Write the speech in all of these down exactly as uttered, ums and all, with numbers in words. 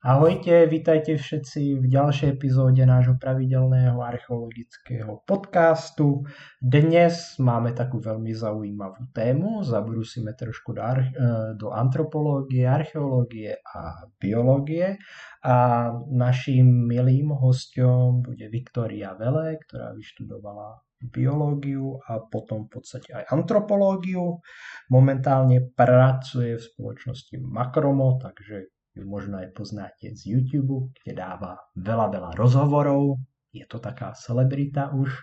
Ahojte, vítajte všetci v ďalšej epizóde nášho pravidelného archeologického podcastu. Dnes máme takú veľmi zaujímavú tému, zabrúsime trošku do, arche- do antropológie, archeológie a biológie a naším milým hosťom bude Viktória Vele, ktorá vyštudovala biológiu a potom v podstate aj antropológiu. Momentálne pracuje v spoločnosti Makromo, takže ju možno aj poznáte z YouTube, kde dáva veľa, veľa rozhovorov. Je to taká celebrita už.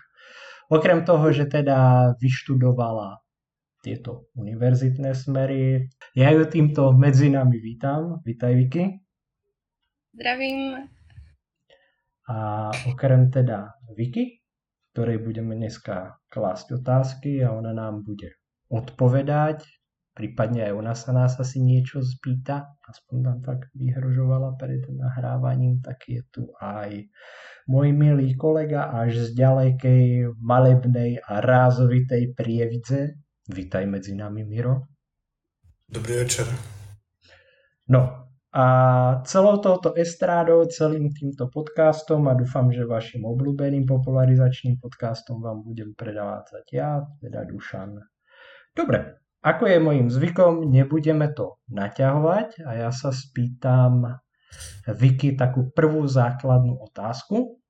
Okrem toho, že teda vyštudovala tieto univerzitné smery, ja ju týmto medzi nami vítam. Vítaj, Viki. Zdravím. A okrem teda Viki, ktorej budeme dneska klásť otázky a ona nám bude odpovedať. Prípadne aj ona sa nás asi niečo spýta, aspoň nám tak vyhrožovala pred nahrávaním, tak je tu aj môj milý kolega až z ďalekej malebnej a rázovitej Prievidze. Vítaj medzi nami, Miro. Dobrý večer. No a celou touto estrádou, celým týmto podcastom a dúfam, že vašim obľúbeným popularizačným podcastom vám budem predávať ja, teda Dušan. Dobre. Ako je mojím zvykom, nebudeme to naťahovať a ja sa spýtam Viki takú prvú základnú otázku,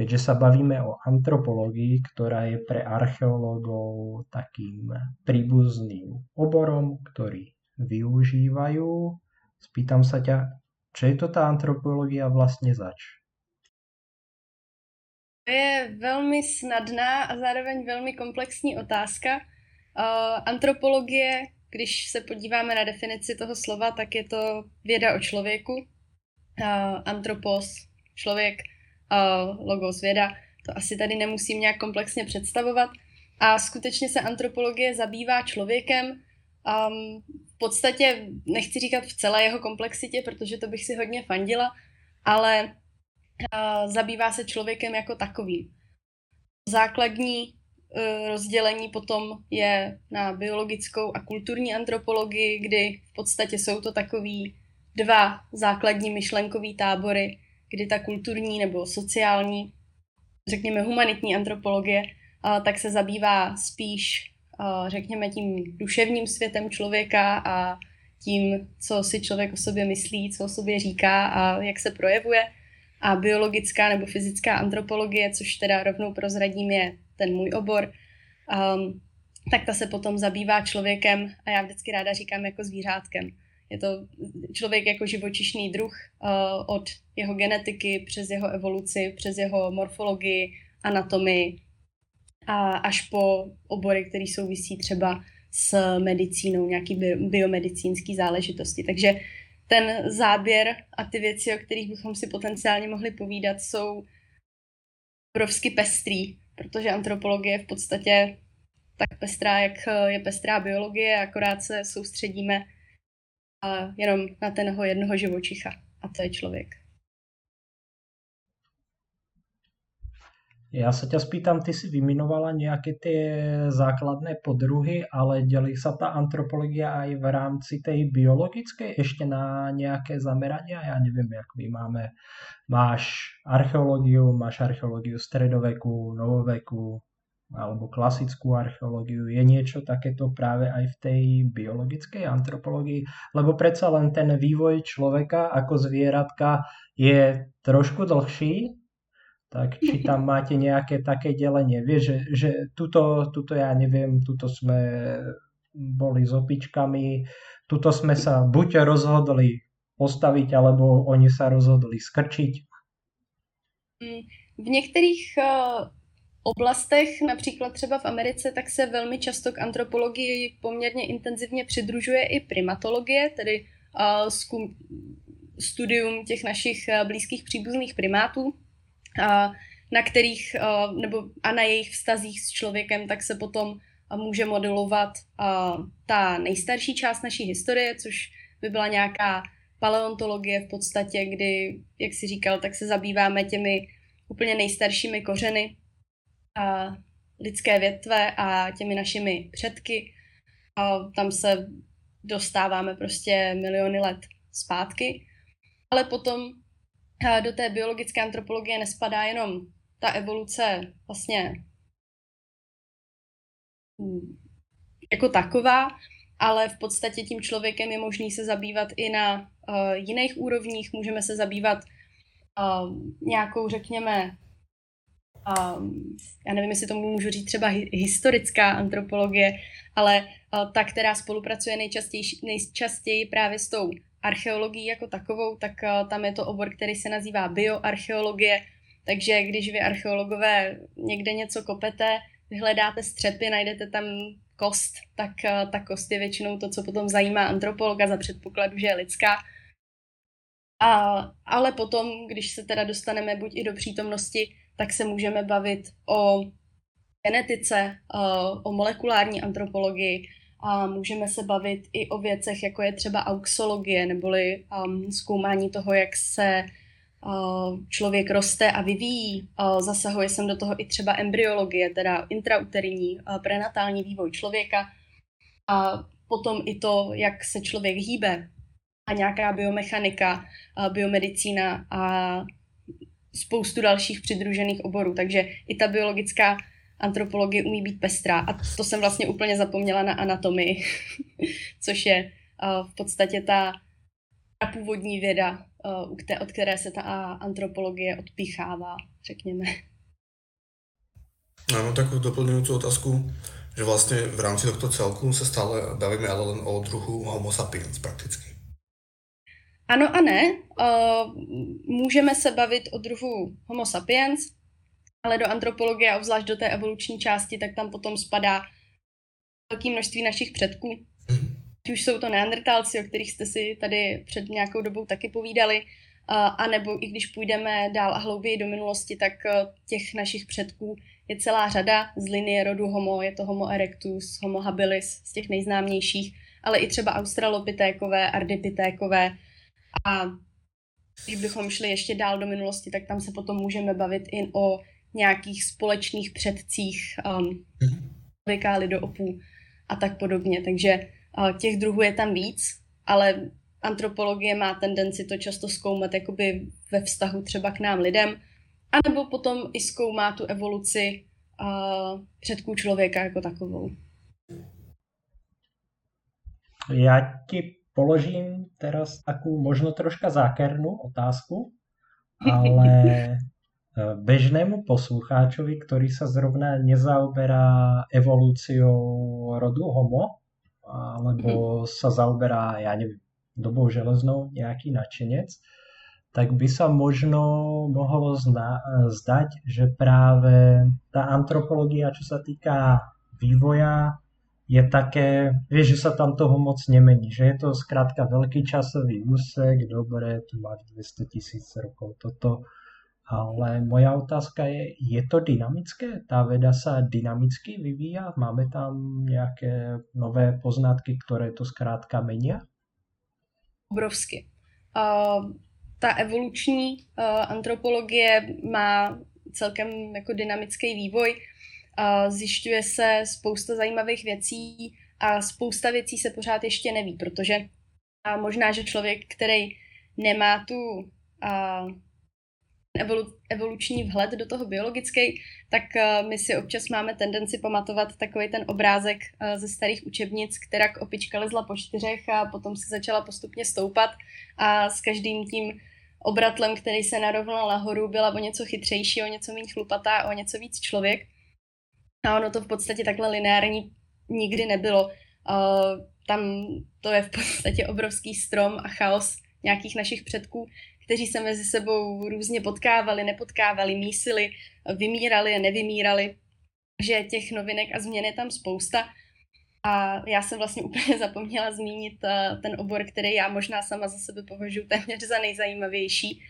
keďže sa bavíme o antropológii, ktorá je pre archeológov takým príbuzným oborom, ktorý využívajú. Spýtam sa ťa, čo je to tá antropológia vlastne zač? To je veľmi snadná a zároveň veľmi komplexní otázka. Uh, antropologie, když se podíváme na definici toho slova, tak je to věda o člověku. Uh, Anthropos, člověk, uh, logos, věda. To asi tady nemusím nějak komplexně představovat. A skutečně se antropologie zabývá člověkem. Um, v podstatě nechci říkat v celé jeho komplexitě, protože to bych si hodně fandila, ale uh, zabývá se člověkem jako takovým. Základní rozdělení potom je na biologickou a kulturní antropologii, kdy v podstatě jsou to takový dva základní myšlenkový tábory, kdy ta kulturní nebo sociální, řekněme humanitní antropologie, tak se zabývá spíš, řekněme, tím duševním světem člověka a tím, co si člověk o sobě myslí, co o sobě říká a jak se projevuje. A biologická nebo fyzická antropologie, což teda rovnou prozradím je ten můj obor, um, tak ta se potom zabývá člověkem a já vždycky ráda říkám jako zvířátkem. Je to člověk jako živočišný druh uh, od jeho genetiky přes jeho evoluci, přes jeho morfologii, anatomii a až po obory, které souvisí třeba s medicínou, nějaký bi- biomedicínský záležitosti. Takže ten záběr a ty věci, o kterých bychom si potenciálně mohli povídat, jsou obrovsky pestrý, protože antropologie je v podstatě tak pestrá, jak je pestrá biologie, akorát se soustředíme jenom na tenho jednoho živočicha, a to je člověk. Ja sa ťa spýtam, ty si vymenovala nejaké tie základné podruhy, ale delí sa tá antropológia aj v rámci tej biologickej ešte na nejaké zamerania? Ja neviem, jak my máme. Máš archeológiu, máš archeológiu stredoveku, novoveku alebo klasickú archeológiu. Je niečo takéto práve aj v tej biologickej antropológii? Lebo predsa len ten vývoj človeka ako zvieratka je trošku dlhší. Tak či tam máte nejaké také delenie? Vieš, že, že tuto, tuto ja neviem, tuto sme boli s opičkami, tuto sme sa buď rozhodli postaviť, alebo oni sa rozhodli skrčiť. V některých oblastech, například třeba v Americe, tak se velmi často k antropologii poměrně intenzivně přidružuje i primatologie, tedy studium těch našich blízkých příbuzných primátů. Na kterých, nebo a na jejich vztazích s člověkem, tak se potom může modelovat ta nejstarší část naší historie, což by byla nějaká paleontologie v podstatě, kdy, jak jsi říkal, tak se zabýváme těmi úplně nejstaršími kořeny a lidské větve a těmi našimi předky. A tam se dostáváme prostě miliony let zpátky. ale potom do té biologické antropologie nespadá jenom ta evoluce vlastně jako taková, ale v podstatě tím člověkem je možný se zabývat i na uh, jiných úrovních. Můžeme se zabývat uh, nějakou, řekněme, uh, já nevím, jestli tomu můžu říct třeba hi- historická antropologie, ale uh, ta, která spolupracuje nejčastěji, nejčastěji právě s tou archeologií jako takovou, tak uh, tam je to obor, který se nazývá bioarcheologie. Takže když vy archeologové někde něco kopete, vyhledáte střepy, najdete tam kost, tak uh, ta kost je většinou to, co potom zajímá antropologa za předpokladu, že je lidská. A, ale potom, když se teda dostaneme buď i do přítomnosti, tak se můžeme bavit o genetice, uh, o molekulární antropologii a můžeme se bavit i o věcech, jako je třeba auxologie, neboli um, zkoumání toho, jak se člověk roste a vyvíjí. Zasahuje sem do toho i třeba embryologie, teda intrauterní, prenatální vývoj člověka a potom i to, jak se člověk hýbe a nějaká biomechanika, biomedicína a spoustu dalších přidružených oborů. Takže i ta biologická antropologie umí být pestrá a to jsem vlastně úplně zapomněla na anatomii, což je v podstatě ta původní věda, od které se ta antropologie odpíchává, řekněme. Já mám takovou doplňujúcu otázku, že vlastně v rámci tohto celku se stále bavíme ale len o druhu Homo sapiens prakticky. Ano a ne. Můžeme se bavit o druhu Homo sapiens, ale do antropologie a obzvlášť do té evoluční části, tak tam potom spadá velké množství našich předků. Už jsou to neandertálci, o kterých jste si tady před nějakou dobou taky povídali, a nebo i když půjdeme dál a hlouběji do minulosti, tak těch našich předků je celá řada z linie rodu Homo, je to Homo erectus, Homo habilis, z těch nejznámějších, ale i třeba australopitékové, ardipitékové. A když bychom šli ještě dál do minulosti, tak tam se potom můžeme bavit i o nějakých společných předcích um, věká lidoopů a tak podobně, takže těch druhů je tam víc, ale antropologie má tendenci to často zkoumat jakoby ve vztahu třeba k nám lidem, anebo potom i zkoumá tu evoluci uh, předků člověka jako takovou. Já ti položím teraz takovou možno troška zákernou otázku, ale bežnému poslucháčovi, který se zrovna nezaoberá evolúciou rodu Homo, alebo sa zaoberá, ja neviem, dobou železnou nejaký nadšenec, tak by sa možno mohlo zna- zdať, že práve tá antropológia, čo sa týka vývoja, je také, vieš, že sa tam toho moc nemení, že je to skrátka veľký časový úsek, dobre, tu máš dvesto tisíc rokov toto, ale moja otázka je, je to dynamické? Tá veda sa dynamicky vyvíja? Máme tam nejaké nové poznatky, ktoré to zkrátka menia? Obrovsky. Uh, tá evoluční uh, antropologie má celkem jako dynamický vývoj. Uh, zjišťuje se spousta zajímavých věcí a spousta věcí se pořád ještě neví, protože uh, možná, že člověk, který nemá tu uh, Evolu- evoluční vhled do toho biologický, tak uh, my si občas máme tendenci pamatovat takový ten obrázek uh, ze starých učebnic, která k opička lezla po čtyřech a potom se začala postupně stoupat a s každým tím obratlem, který se narovnal nahoru, byla o něco chytřejší, o něco méně chlupatá, o něco víc člověk. A ono to v podstatě takhle lineární nikdy nebylo. Uh, tam to je v podstatě obrovský strom a chaos nějakých našich předků, kteří se mezi sebou různě potkávali, nepotkávali, mísili, vymírali a nevymírali, že těch novinek a změn je tam spousta. A já jsem vlastně úplně zapomněla zmínit ten obor, který já možná sama za sebe považuji téměř za nejzajímavější.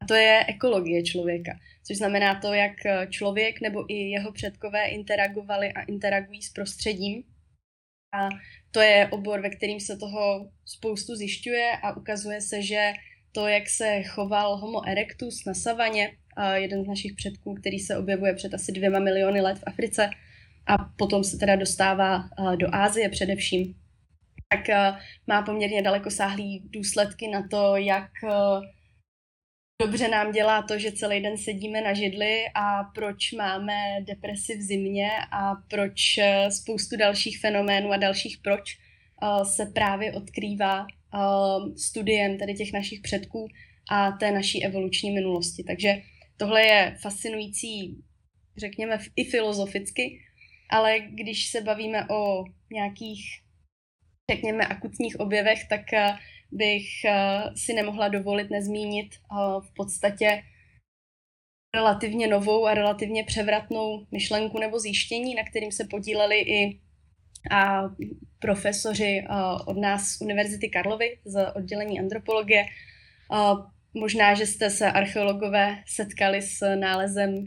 A to je ekologie člověka, což znamená to, jak člověk nebo i jeho předkové interagovali a interagují s prostředím. A to je obor, ve kterým se toho spoustu zjišťuje a ukazuje se, že to, jak se choval Homo erectus na savaně, jeden z našich předků, který se objevuje před asi dvěma miliony let v Africe a potom se teda dostává do Asie především, tak má poměrně dalekosáhlý důsledky na to, jak dobře nám dělá to, že celý den sedíme na židli a proč máme depresi v zimě a proč spoustu dalších fenoménů a dalších proč se právě odkrývá studiem tady těch našich předků a té naší evoluční minulosti. Takže tohle je fascinující, řekněme, i filozoficky, ale když se bavíme o nějakých, řekněme, akutních objevech, tak bych si nemohla dovolit nezmínit v podstatě relativně novou a relativně převratnou myšlenku nebo zjištění, na kterým se podíleli i profesoři od nás z Univerzity Karlovy z oddělení antropologie. Možná, že jste se archeologové setkali s nálezem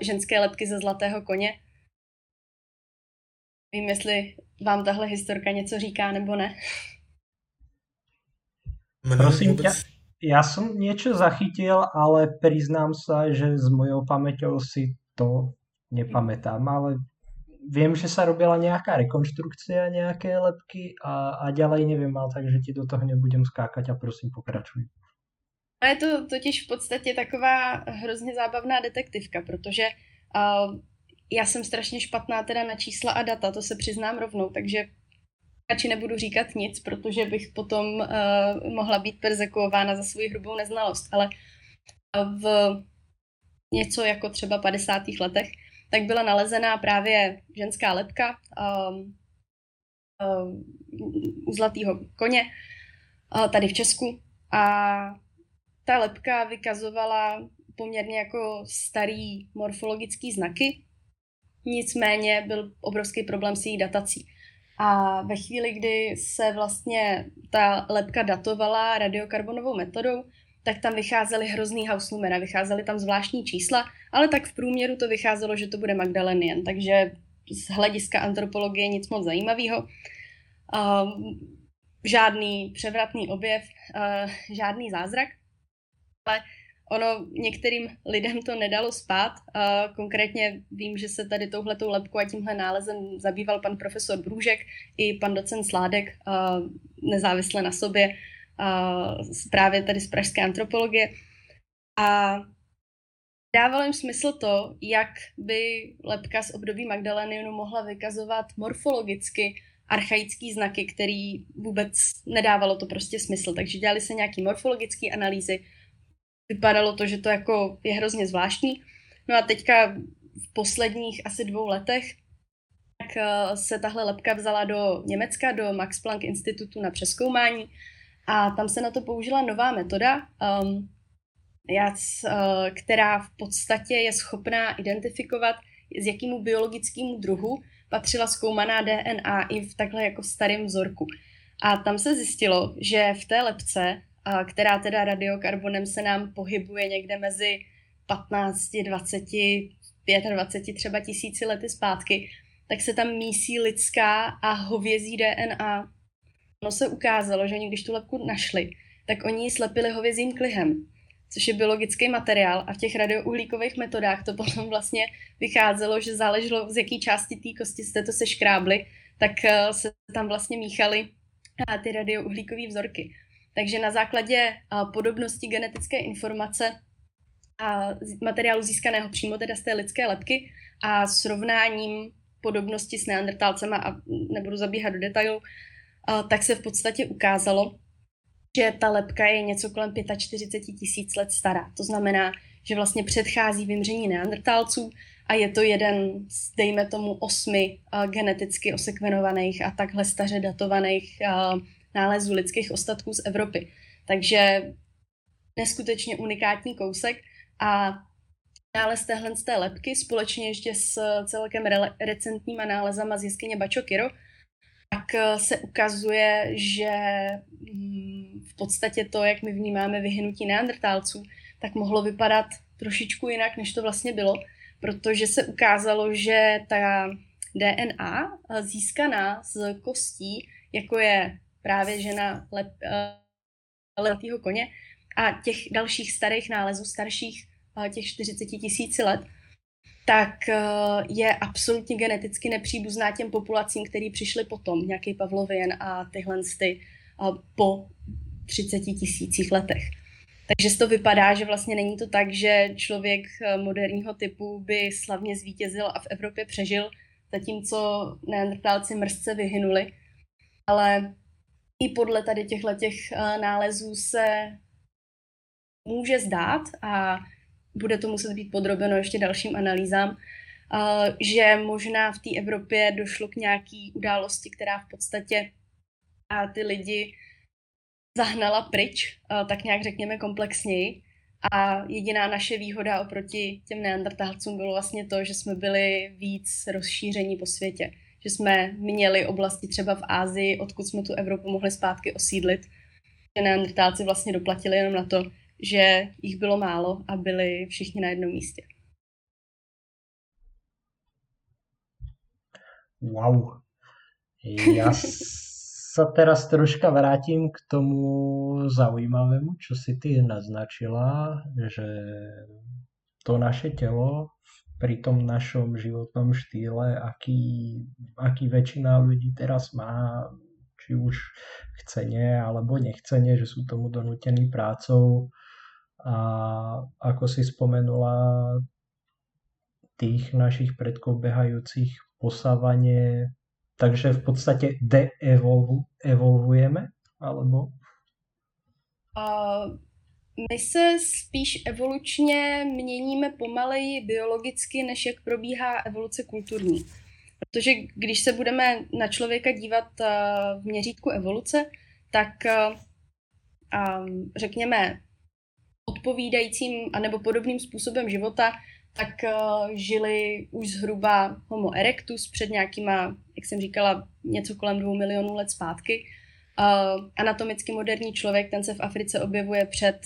ženské lebky ze zlatého koně. Vím, jestli vám tahle historka něco říká, nebo ne. Prosím ťa, ja som niečo zachytil, ale priznám sa, že s mojou pamäťou si to nepamätám, ale viem, že sa robila nejaká rekonštrukcia, nejaké lebky a, a ďalej neviem, ale takže ti do toho nebudem skákať a prosím, pokračuj. A je to totiž v podstatě taková hrozně zábavná detektivka, protože uh, já jsem strašně špatná teda na čísla a data, to se přiznám rovnou, takže radši nebudu říkat nic, protože bych potom uh, mohla být perzekuována za svou hrubou neznalost, ale v něco jako třeba padesátých letech, tak byla nalezená právě ženská lebka um, um, u zlatého koně uh, tady v Česku a ta lebka vykazovala poměrně jako starý morfologický znaky, nicméně byl obrovský problém s její datací. A ve chvíli, kdy se vlastně ta lebka datovala radiokarbonovou metodou, tak tam vycházely hrozný hausnumera, vycházely tam zvláštní čísla, ale tak v průměru to vycházelo, že to bude Magdalenian, takže z hlediska antropologie nic moc zajímavého. Uh, žádný převratný objev, uh, žádný zázrak, ale ono některým lidem to nedalo spát. Uh, konkrétně vím, že se tady touhletou lebkou a tímhle nálezem zabýval pan profesor Brůžek i pan docent Sládek, uh, nezávisle na sobě, uh, právě tady z pražské antropologie. A dávalo jim smysl to, jak by lebka z období Magdalenianu mohla vykazovat morfologicky archaický znaky, který vůbec nedávalo to prostě smysl. Takže dělali se nějaký morfologické analýzy. Vypadalo to, že to jako je hrozně zvláštní. No a teďka v posledních asi dvou letech tak se tahle lebka vzala do Německa, do Max Planck institutu na přezkoumání a tam se na to použila nová metoda, um, která v podstatě je schopná identifikovat, z jakému biologickému druhu patřila zkoumaná D N A i v takhle jako starém vzorku. A tam se zjistilo, že v té lebce, která teda radiokarbonem se nám pohybuje někde mezi patnáct, dvacet, dvacet pět třeba tisíci lety zpátky, tak se tam mísí lidská a hovězí D N A. Ono se ukázalo, že oni, když tu lebku našli, tak oni ji slepili hovězím klihem, což je biologický materiál a v těch radiouhlíkových metodách to potom vlastně vycházelo, že záleželo, z jaký části té kosti jste to seškrábli, tak se tam vlastně míchaly ty radiouhlíkové vzorky. Takže na základě podobnosti genetické informace a materiálu získaného přímo teda z té lidské lebky a srovnáním podobnosti s neandertálcema, a nebudu zabíhat do detailu, tak se v podstatě ukázalo, že ta lebka je něco kolem čtyřicet pět tisíc let stará. To znamená, že vlastně předchází vymření neandertálců a je to jeden z, dejme tomu, osmi geneticky osekvenovaných a takhle staře datovaných nálezů lidských ostatků z Evropy. Takže neskutečně unikátní kousek a nález téhle z té lebky společně ještě s celkem re- recentníma nálezama z jeskyně Bačokiro, tak se ukazuje, že v podstatě to, jak my vnímáme vyhynutí neandertálců, tak mohlo vypadat trošičku jinak, než to vlastně bylo, protože se ukázalo, že ta D N A získaná z kostí, jako je právě žena lep, lepýho koně a těch dalších starých nálezů, starších těch čtyřicet tisíc let, tak je absolutně geneticky nepříbuzná těm populacím, které přišly potom, nějaký Pavlovin a tyhle ty po třiceti tisících letech. Takže to vypadá, že vlastně není to tak, že člověk moderního typu by slavně zvítězil a v Evropě přežil, zatímco neandertálci mrzce vyhynuli. Ale i podle tady těchto těch nálezů se může zdát, a bude to muset být podrobeno ještě dalším analýzám, že možná v té Evropě došlo k nějaký události, která v podstatě ty lidi zahnala pryč, tak nějak řekněme komplexněji. A jediná naše výhoda oproti těm neandertálcům bylo vlastně to, že jsme byli víc rozšíření po světě. Že jsme měli oblasti třeba v Ázii, odkud jsme tu Evropu mohli zpátky osídlit. Že neandertálci vlastně doplatili jenom na to, že jich bylo málo a byli všichni na jednom místě. Wow. Já sa teraz troška vrátim k tomu zaujímavému, čo si ty naznačila, že to naše telo pri tom našom životnom štýle, aký, aký väčšina ľudí teraz má, či už chcene alebo nechcene, že sú tomu donútení prácou. A ako si spomenula, tých našich predkov behajúcich posávanie, takže v podstate de-evolvujeme, alebo? Uh, my se spíš evolučně měníme pomaleji biologicky, než jak probíhá evoluce kulturní. Protože když se budeme na člověka dívat uh, v měřítku evoluce, tak uh, um, řekněme odpovídajícím anebo podobným způsobem života, tak uh, žili už zhruba Homo erectus před nějakýma, jak jsem říkala, něco kolem dvou milionů let zpátky. Uh, anatomicky moderní člověk, ten se v Africe objevuje před,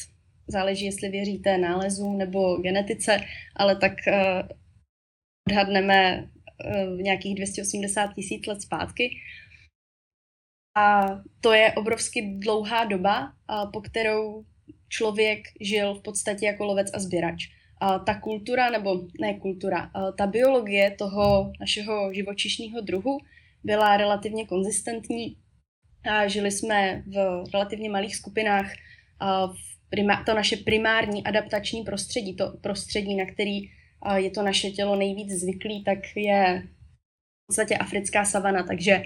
záleží jestli věříte nálezům nebo genetice, ale tak uh, odhadneme uh, nějakých dvě stě osmdesát tisíc let zpátky. A to je obrovsky dlouhá doba, uh, po kterou člověk žil v podstatě jako lovec a sběrač. A ta kultura, nebo ne kultura, ta biologie toho našeho živočišného druhu byla relativně konzistentní. A žili jsme v relativně malých skupinách. A v primá- to naše primární adaptační prostředí, to prostředí, na který je to naše tělo nejvíc zvyklý, tak je v podstatě africká savana. Takže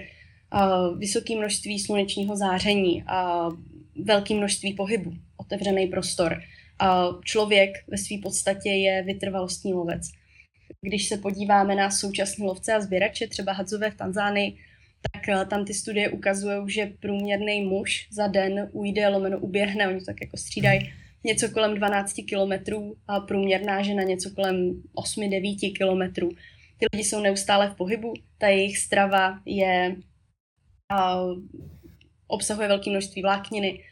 vysoké množství slunečního záření, a velké množství pohybu, otevřený prostor. Člověk ve své podstatě je vytrvalostní lovec. Když se podíváme na současné lovce a sběrače, třeba Hadzové v Tanzánii, tak tam ty studie ukazují, že průměrný muž za den ujde, lomeno uběhne, oni tak jako střídají, něco kolem dvanáct kilometrů a průměrná žena něco kolem osm až devět kilometrů. Ty lidi jsou neustále v pohybu, ta jejich strava je, obsahuje velké množství vlákniny,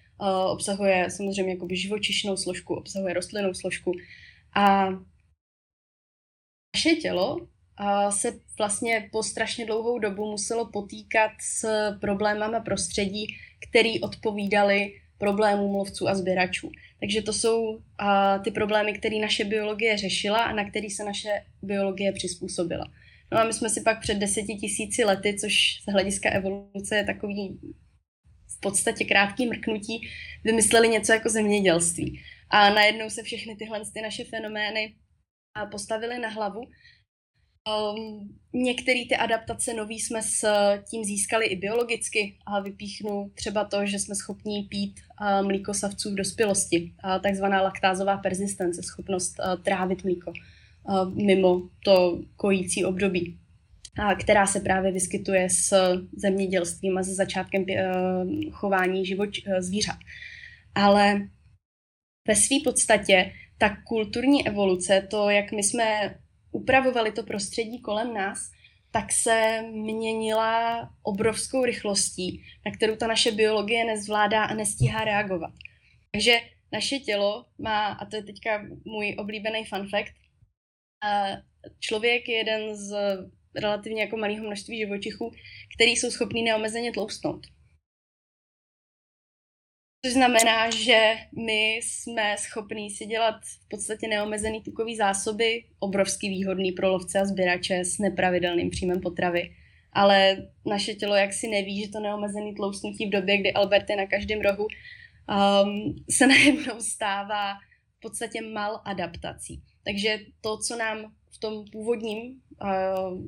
obsahuje samozřejmě jakoby živočišnou složku, obsahuje rostlinnou složku. A naše tělo se vlastně po strašně dlouhou dobu muselo potýkat s problémama prostředí, které odpovídaly problémům lovců a sběračů. Takže to jsou ty problémy, které naše biologie řešila a na které se naše biologie přizpůsobila. No a my jsme si pak před deseti tisíci lety, což z hlediska evoluce je takový v podstatě krátké mrknutí, vymysleli něco jako zemědělství. A najednou se všechny tyhle ty naše fenomény postavily na hlavu. Um, Některé ty adaptace nový jsme s tím získali i biologicky. A vypíchnu třeba to, že jsme schopní pít uh, mlíko savců v dospělosti. Uh, takzvaná laktázová persistence, schopnost uh, trávit mlíko uh, mimo to kojící období, která se právě vyskytuje s zemědělstvím a se začátkem chování živoč- zvířat. Ale ve své podstatě ta kulturní evoluce, to, jak my jsme upravovali to prostředí kolem nás, tak se měnila obrovskou rychlostí, na kterou ta naše biologie nezvládá a nestíhá reagovat. Takže naše tělo má, a to je teďka můj oblíbený fun fact, člověk je jeden z relativně jako malého množství živočichů, který jsou schopní neomezeně tloustnout. Což znamená, že my jsme schopní si dělat v podstatě neomezený tukový zásoby, obrovský výhodný pro lovce a sběrače s nepravidelným příjmem potravy. Ale naše tělo jaksi neví, že to neomezený tloustnutí v době, kdy Albert je na každém rohu, um, se najednou stává v podstatě mal adaptací. Takže to, co nám v tom původním uh,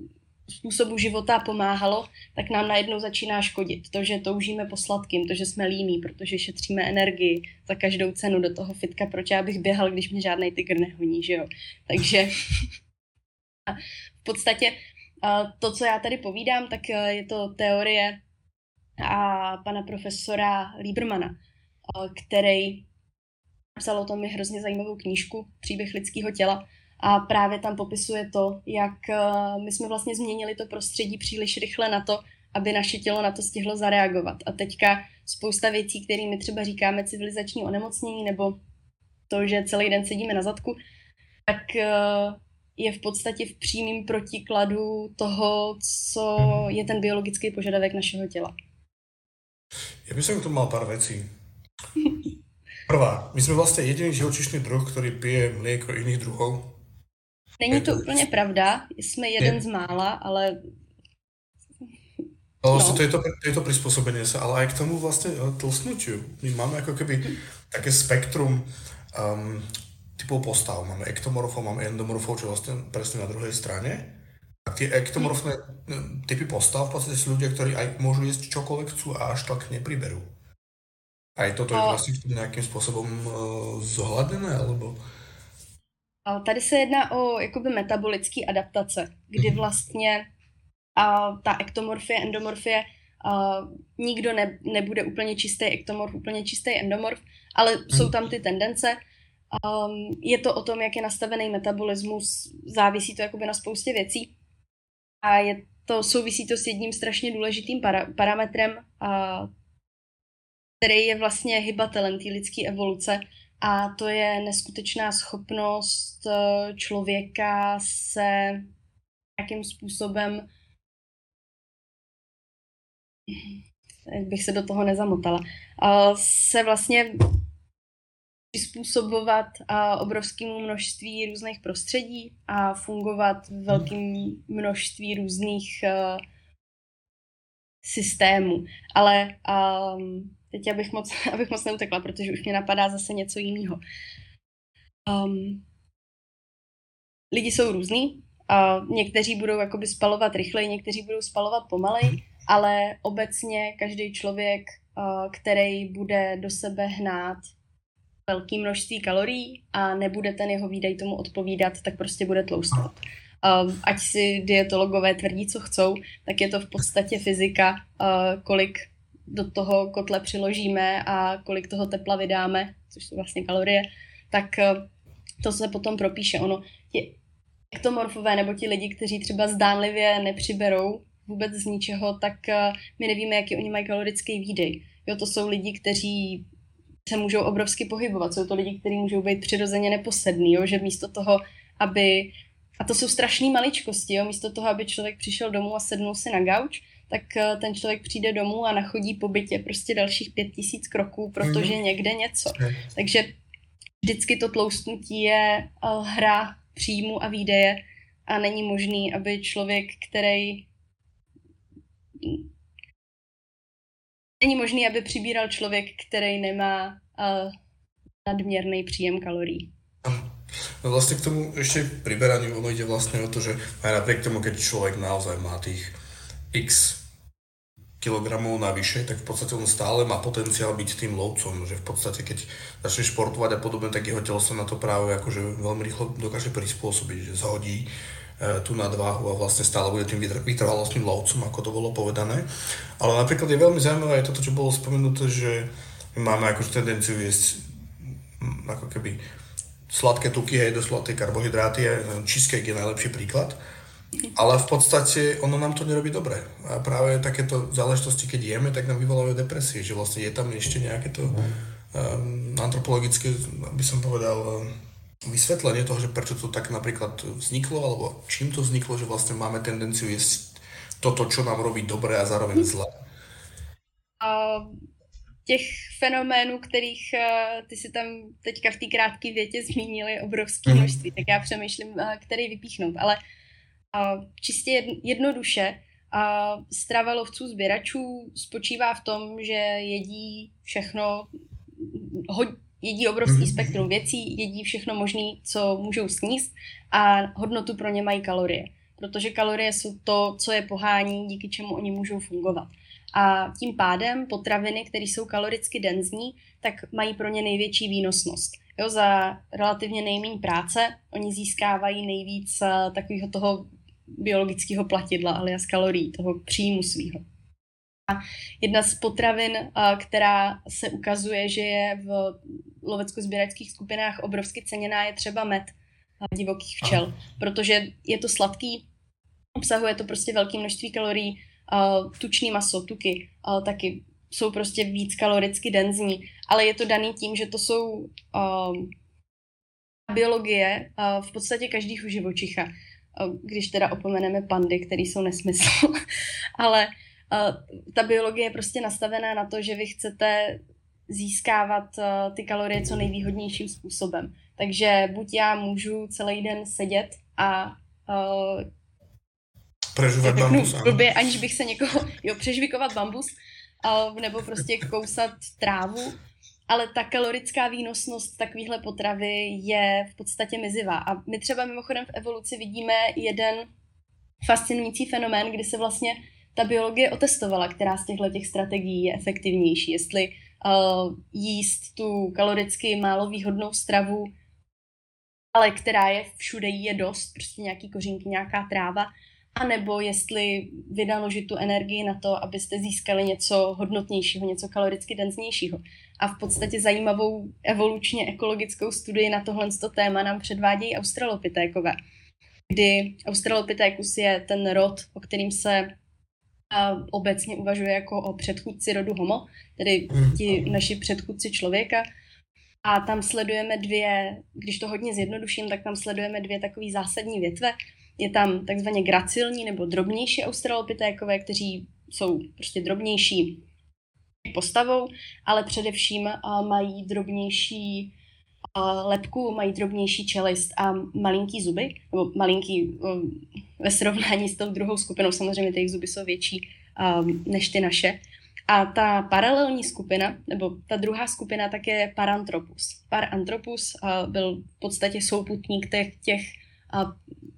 způsobu života pomáhalo, tak nám najednou začíná škodit. To, že toužíme po sladkým, to, že jsme líní, protože šetříme energii za každou cenu do toho fitka, proč já bych běhal, když mě žádnej tygr nehoní, že jo. Takže v podstatě to, co já tady povídám, tak je to teorie a pana profesora Liebermana, který napsal o tom hrozně zajímavou knížku Příběh lidského těla. A právě tam popisuje to, jak my jsme vlastně změnili to prostředí příliš rychle na to, aby naše tělo na to stihlo zareagovat. A teďka spousta věcí, kterými třeba říkáme civilizační onemocnění nebo to, že celý den sedíme na zadku, tak je v podstatě v přímém protikladu toho, co je ten biologický požadavek našeho těla. Já bych k tomu mal pár věcí. Prvá, my jsme vlastně jediný živočišný druh, který pije mléko jiných druhů. Není to úplně pravda, jsme jeden je. z mála, ale... No. To je to, to, to prispôsobenie sa, ale aj k tomu vlastne tlsnutiu. My máme ako keby také spektrum um, typov postav. Máme ektomorfov, máme endomorfov, čo vlastne presne na druhej strane. A tie ektomorfné typy postav v podstate sú ľudia, ktorí aj môžu jesť čokoľvek chcú a až tak nepriberú. Aj toto je vlastne nejakým spôsobom uh, zohľadnené, alebo... A tady se jedná o jakoby metabolický adaptace, kdy vlastně a ta ektomorfie, endomorfie, a nikdo ne, nebude úplně čistý ektomorf, úplně čistý endomorf, ale jsou tam ty tendence. A je to o tom, jak je nastavený metabolismus, závisí to jakoby na spoustě věcí. A je to, souvisí to s jedním strašně důležitým para, parametrem, a, který je vlastně hybatelem té lidské evoluce. A to je neskutečná schopnost člověka se nějakým způsobem, bych se do toho nezamotala, se vlastně přizpůsobovat obrovskému množství různých prostředí a fungovat v velkém množství různých systémů. Ale... Teď abych moc, abych moc neutekla, protože už mě napadá zase něco jiného. Um, lidi jsou různý. Uh, někteří budou jakoby spalovat rychleji, někteří budou spalovat pomaleji, ale obecně každý člověk, uh, který bude do sebe hnát velké množství kalorií a nebude ten jeho výdaj tomu odpovídat, tak prostě bude tloustnout. Uh, ať si dietologové tvrdí, co chcou, tak je to v podstatě fyzika, uh, kolik do toho kotle přiložíme a kolik toho tepla vydáme, což jsou vlastně kalorie, tak to se potom propíše. Ono, ti ektomorfové nebo ti lidi, kteří třeba zdánlivě nepřiberou vůbec z ničeho, tak my nevíme, jaký oni mají kalorický výdej. Jo, to jsou lidi, kteří se můžou obrovsky pohybovat, jsou to lidi, kteří můžou být přirozeně neposedný, jo, že místo toho, aby... A to jsou strašné maličkosti, jo, místo toho, aby člověk přišel domů a sednul si na gauč, tak ten člověk přijde domů a nachodí po bytě prostě dalších pět tisíc kroků, protože někde něco. Takže vždycky to tloustnutí je hra příjmu a výdeje a není možný, aby člověk, který... Není možný, aby přibíral člověk, který nemá nadměrný příjem kalorií. No vlastně k tomu ještě priberání, ono jde vlastně o to, že aj napriek tomu, keď člověk naozaj má tých x kilogramov navyše, tak v podstate on stále má potenciál byť tým lovcom, že v podstate keď začne športovať a podobne, tak jeho telo sa na to práve akože veľmi rýchlo dokáže prispôsobiť, že zhodí e, tú nadváhu a vlastne stále bude tým vytrvalostným lovcom, ako to bolo povedané. Ale napríklad je veľmi zaujímavé aj toto, čo bolo spomenuté, že my máme akože tendenciu jesť ako keby sladké tuky, hej, do sladké karbohydráty, cheesecake je najlepší príklad. Ale v podstate ono nám to nerobí dobre. A práve takéto záležitosti, keď jeme, tak nám vyvolávajú depresie, že vlastne je tam ešte nejaké to um, antropologické, by som povedal, um, vysvetlenie toho, že prečo to tak napríklad vzniklo, alebo čím to vzniklo, že vlastne máme tendenciu jesť toto, čo nám robí dobre a zároveň zle. A těch fenoménů, kterých uh, ty si tam teďka v té krátké větě zmínil, je obrovské množství, mm. tak já přemýšlím, uh, který vypíchnout, ale a čistě jednoduše a strava lovců sběračů spočívá v tom, že jedí všechno, jedí obrovský spektrum věcí, jedí všechno možné, co můžou sníst a hodnotu pro ně mají kalorie. Protože kalorie jsou to, co je pohání, díky čemu oni můžou fungovat. A tím pádem potraviny, které jsou kaloricky denzní, tak mají pro ně největší výnosnost. Jo, za relativně nejméně práce oni získávají nejvíc takového toho biologického platidla, alias kalorií, toho příjmu svýho. A jedna z potravin, která se ukazuje, že je v lovecko-sběračských skupinách obrovsky ceněná, je třeba med divokých včel, protože je to sladký, obsahuje to prostě velké množství kalorií, tučný maso, tuky taky jsou prostě víc kaloricky denzní, ale je to daný tím, že to jsou biologie v podstatě každého živočicha, když teda opomeneme pandy, které jsou nesmysl, ale ta biologie je prostě nastavená na to, že vy chcete získávat ty kalorie co nejvýhodnějším způsobem. Takže buď já můžu celý den sedět a uh, přežvíkovat bambus, blbě, aniž bych se někoho, jo, přežvíkovat bambus, uh, nebo prostě kousat trávu, ale ta kalorická výnosnost takovéhle potravy je v podstatě mizivá. A my třeba mimochodem v evoluci vidíme jeden fascinující fenomén, kdy se vlastně ta biologie otestovala, která z těchto těch strategií je efektivnější. Jestli uh, jíst tu kaloricky málo výhodnou stravu, ale která je všude jí je dost, prostě nějaký kořínky, nějaká tráva, anebo jestli vynaložit tu energii na to, abyste získali něco hodnotnějšího, něco kaloricky denznějšího. A v podstatě zajímavou evolučně ekologickou studii na tohle téma nám předvádějí australopitékové, kdy australopithecus je ten rod, o kterým se a obecně uvažuje jako o předchůdci rodu Homo, tedy ti naši předchůdci člověka. A tam sledujeme dvě, když to hodně zjednoduším, tak tam sledujeme dvě takové zásadní větve. Je tam takzvaně gracilní nebo drobnější australopitékové, kteří jsou prostě drobnější postavou, ale především mají drobnější lebku, mají drobnější čelist a malinký zuby, nebo malinký ve srovnání s tou druhou skupinou, samozřejmě ty zuby jsou větší um, než ty naše. A ta paralelní skupina, nebo ta druhá skupina, tak je Paranthropus. Paranthropus uh, byl v podstatě souputník těch, těch uh,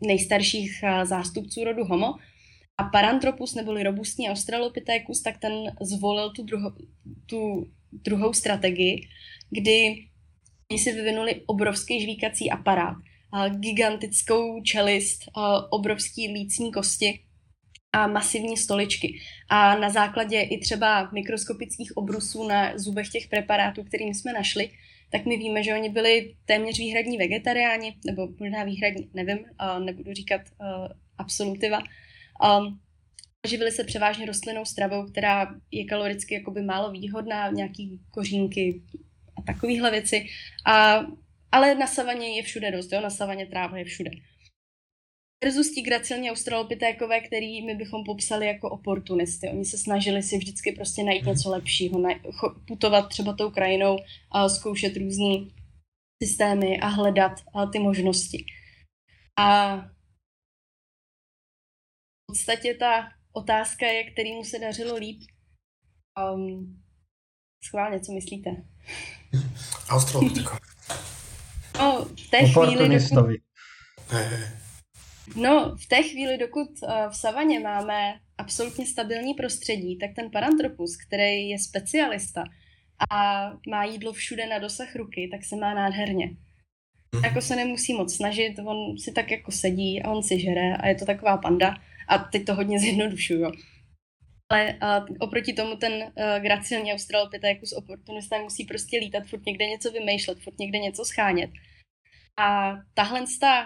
nejstarších uh, zástupců rodu Homo. A Paranthropus, neboli robustní australopithecus, tak ten zvolil tu, druho, tu druhou strategii, kdy oni si vyvinuli obrovský žvíkací aparát, gigantickou čelist, obrovský lícní kosti a masivní stoličky. A na základě i třeba mikroskopických obrusů na zubech těch preparátů, kterým jsme našli, tak my víme, že oni byli téměř výhradní vegetariáni, nebo možná výhradní, nevím, nebudu říkat absolutiva. Živili se převážně rostlinnou stravou, která je kaloricky jakoby málo výhodná, nějaký kořínky a takovéhle věci. A, ale na savaně je všude dost, jo? Na savaně tráva je všude. Versus tí gracilní australopitékové, který my bychom popsali jako oportunisty. Oni se snažili si vždycky prostě najít něco lepšího, na, putovat třeba tou krajinou, a zkoušet různý systémy a hledat a ty možnosti. A v podstatě ta otázka je, kterému se dařilo líp. Um, Schválně, co myslíte? Australopithecus. No, v té chvíli, dokud... No, v té chvíli, dokud v savaně máme absolutně stabilní prostředí, tak ten Paranthropus, který je specialista a má jídlo všude na dosah ruky, tak se má nádherně. Mm-hmm. Jako se nemusí moc snažit, on si tak jako sedí a on si žere a je to taková panda. A teď to hodně zjednodušuju. Ale uh, oproti tomu ten uh, gracilní australopithecus oportunista musí prostě lítat, furt někde něco vymýšlet, furt někde něco schánět. A tahle ta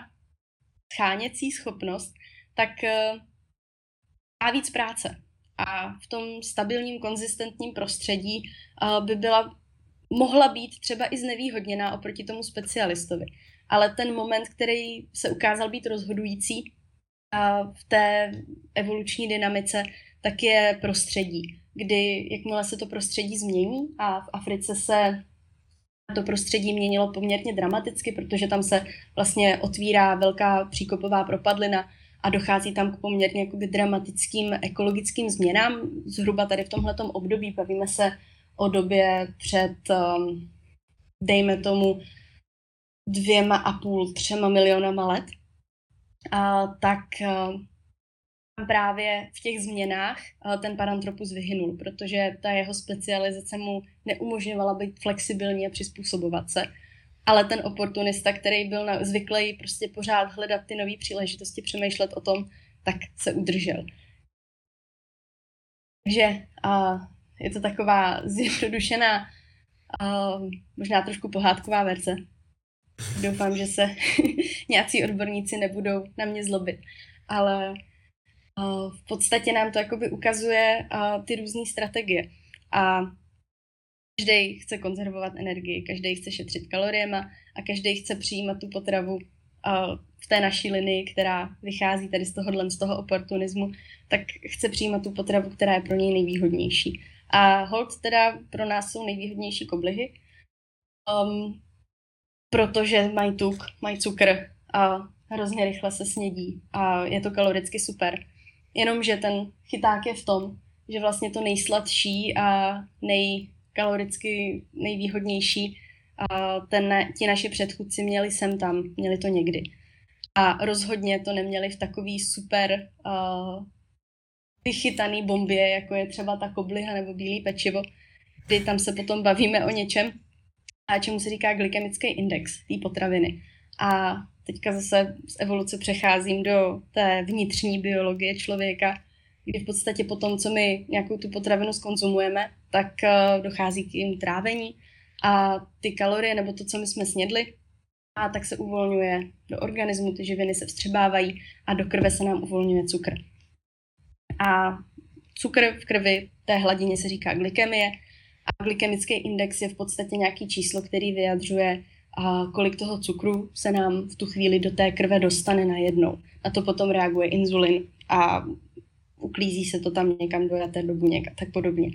scháněcí schopnost, tak uh, má víc práce. A v tom stabilním, konzistentním prostředí uh, by byla, mohla být třeba i znevýhodněná oproti tomu specialistovi. Ale ten moment, který se ukázal být rozhodující uh, v té evoluční dynamice, tak je prostředí, kdy jakmile se to prostředí změní a v Africe se to prostředí měnilo poměrně dramaticky, protože tam se vlastně otvírá velká příkopová propadlina a dochází tam k poměrně jakoby dramatickým ekologickým změnám. Zhruba tady v tomhletom období bavíme se o době před, dejme tomu, dvěma a půl, třema milionama let, tak právě v těch změnách ten Paranthropus vyhynul, protože ta jeho specializace mu neumožňovala být flexibilní a přizpůsobovat se. Ale ten oportunista, který byl na, zvyklý prostě pořád hledat ty nové příležitosti, přemýšlet o tom, tak se udržel. Takže uh, je to taková zjednodušená, uh, možná trošku pohádková verze. Doufám, že se nějací odborníci nebudou na mě zlobit. Ale uh, v podstatě nám to jakoby ukazuje uh, ty různé strategie. A každý chce konzervovat energii, každý chce šetřit kaloriema a každý chce přijímat tu potravu uh, v té naší linii, která vychází tady z tohohle, z toho oportunismu, tak chce přijímat tu potravu, která je pro něj nejvýhodnější. A holt teda pro nás jsou nejvýhodnější koblihy, um, protože mají tuk, mají cukr a hrozně rychle se snědí a je to kaloricky super. Jenomže ten chyták je v tom, že vlastně to nejsladší a nej kaloricky nejvýhodnější, a ten, ti naši předchůdci měli sem tam, měli to někdy. A rozhodně to neměli v takový super uh, vychytaný bombě, jako je třeba ta kobliha nebo bílý pečivo, kdy tam se potom bavíme o něčem, a čemu se říká glykemický index té potraviny. A teďka zase z evoluce přecházím do té vnitřní biologie člověka, kdy v podstatě po tom, co my nějakou tu potravinu skonzumujeme, tak dochází k jim trávení a ty kalorie nebo to, co my jsme snědli, a tak se uvolňuje do organismu, ty živiny se vstřebávají a do krve se nám uvolňuje cukr. A cukr v krvi, té hladině se říká glykemie a glykemický index je v podstatě nějaký číslo, který vyjadřuje, kolik toho cukru se nám v tu chvíli do té krve dostane najednou. Na to potom reaguje inzulin a uklízí se to tam někam do jater, do buněk a tak podobně.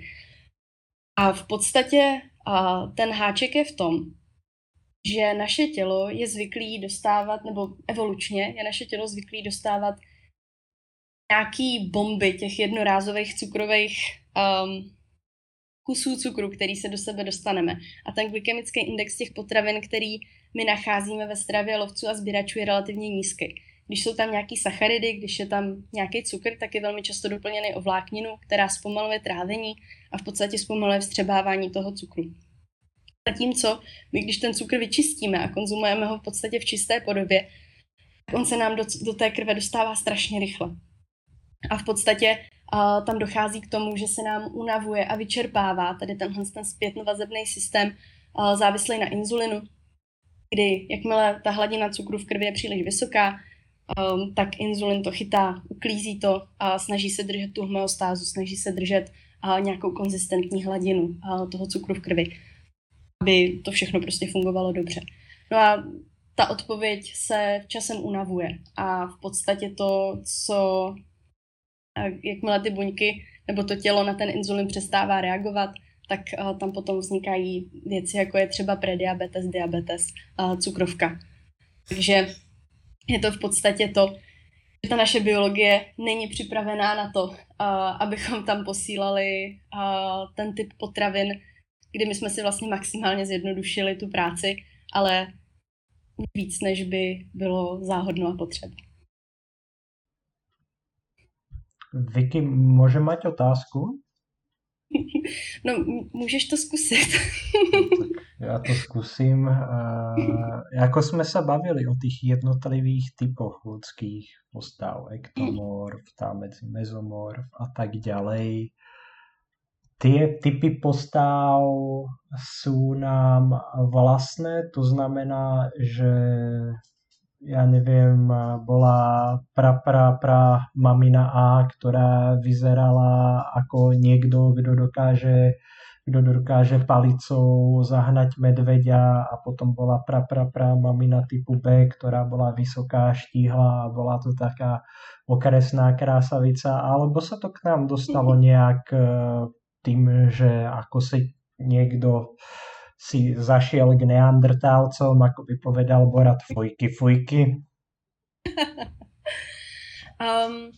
A v podstatě a ten háček je v tom, že naše tělo je zvyklé dostávat, nebo evolučně je naše tělo zvyklé dostávat nějaký bomby těch jednorázových cukrových um, kusů cukru, který se do sebe dostaneme. A ten glykemický index těch potravin, který my nacházíme ve stravě lovců a sběračů, je relativně nízký. Když jsou tam nějaký sacharidy, když je tam nějaký cukr, tak je velmi často doplněný o vlákninu, která zpomaluje trávení a v podstatě zpomaluje vstřebávání toho cukru. Zatímco my, když ten cukr vyčistíme a konzumujeme ho v podstatě v čisté podobě, tak on se nám do, do té krve dostává strašně rychle. A v podstatě a, tam dochází k tomu, že se nám unavuje a vyčerpává tady tenhle ten zpětnovazebný systém a, závislý na inzulinu, kdy jakmile ta hladina cukru v krvi je příliš vysoká, Um, tak inzulin to chytá, uklízí to a snaží se držet tu homeostázu, snaží se držet uh, nějakou konzistentní hladinu uh, toho cukru v krvi, aby to všechno prostě fungovalo dobře. No a ta odpověď se časem unavuje a v podstatě to, co, uh, jakmile ty buňky nebo to tělo na ten inzulin přestává reagovat, tak uh, tam potom vznikají věci, jako je třeba prediabetes, diabetes, uh, cukrovka. Takže je to v podstatě to, že ta naše biologie není připravená na to, abychom tam posílali ten typ potravin, kdy my jsme si vlastně maximálně zjednodušili tu práci, ale víc, než by bylo záhodno a potřeba. Vicky, může mať otázku? No, můžeš to zkusit. Ja to skúsim. Ako sme sa bavili o tých jednotlivých typoch ľudských postav, ektomorf, támec, mezomorf a tak ďalej. Tie typy postav sú nám vlastné, to znamená, že ja neviem, bola pra, pra, pra mamina A, ktorá vyzerala ako niekto, kto dokáže kto dokáže palicou zahnať medveďa, a potom bola pra, pra, pra mamina typu B, ktorá bola vysoká, štíhla a bola to taká okresná krásavica, alebo sa to k nám dostalo nejak tým, že ako si niekto si zašiel k neandertálcom, ako by povedal Borat, fujky, fujky. Um,